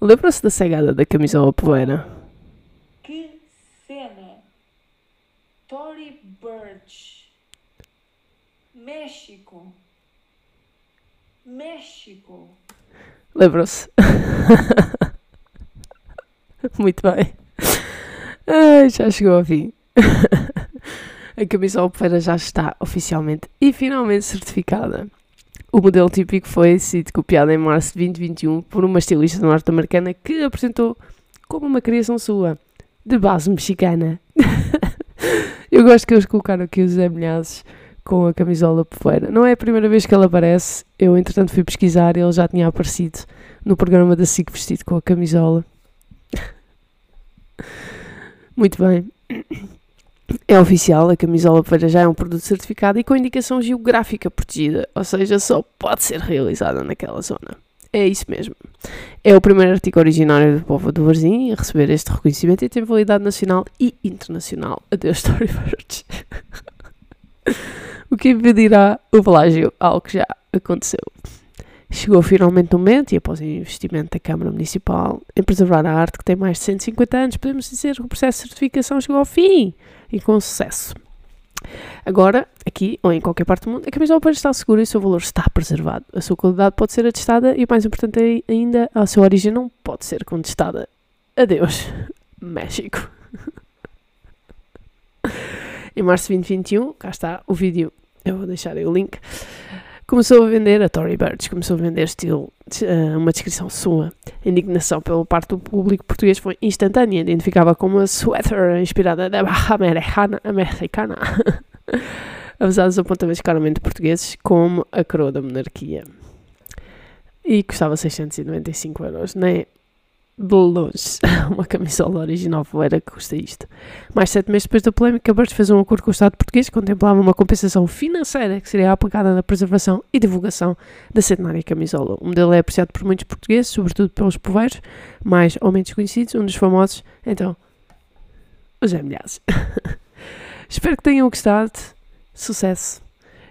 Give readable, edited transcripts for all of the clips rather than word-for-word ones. Lembra-se da cegada da Camisola Poveira? Que cena! Tory Burch, México. Lembram-se? Muito bem. Ai, já chegou ao fim. A Camisola Poveira já está oficialmente e finalmente certificada. O modelo típico foi sido copiado em março de 2021 por uma estilista norte-americana que apresentou como uma criação sua, de base mexicana. Eu gosto que eles colocaram aqui o Zé Milhazes com a Camisola Poveira. Não é a primeira vez que ele aparece, eu entretanto fui pesquisar e ele já tinha aparecido no programa da SIC vestido com a camisola. Muito bem. É oficial, a Camisola Poveira já é um produto certificado e com indicação geográfica protegida, ou seja, só pode ser realizada naquela zona. É isso mesmo. É o primeiro artigo originário do povo do Varzim a receber este reconhecimento e tem validade nacional e internacional. Adeus, Storyverse. O que impedirá o plágio, algo que já aconteceu. Chegou finalmente o momento e após o investimento da Câmara Municipal em preservar a arte que tem mais de 150 anos, podemos dizer que o processo de certificação chegou ao fim e com sucesso. Agora, aqui ou em qualquer parte do mundo, a Camisola Poveira está segura e o seu valor está preservado. A sua qualidade pode ser atestada e, o mais importante ainda, a sua origem não pode ser contestada. Adeus, México. Em março de 2021, cá está o vídeo, eu vou deixar aí o link. A Tory Burch começou a vender estilo, uma descrição sua. A indignação pela parte do público português foi instantânea, identificava como uma sweater inspirada da barra americana. Apesar dos apontamentos claramente portugueses, como a coroa da monarquia. E custava 695 euros, nem de longe uma camisola original Poveira que custa isto. Mais 7 meses depois da polémica, Burch fez um acordo com o Estado português que contemplava uma compensação financeira que seria aplicada na preservação e divulgação da centenária camisola. O modelo é apreciado por muitos portugueses, sobretudo pelos poveiros, mais ou menos conhecidos, um dos famosos, então, os Zé Milhazes. Espero que tenham gostado. Sucesso.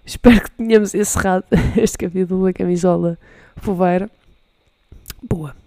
Espero que tenhamos encerrado este capítulo da Camisola Poveira. Boa.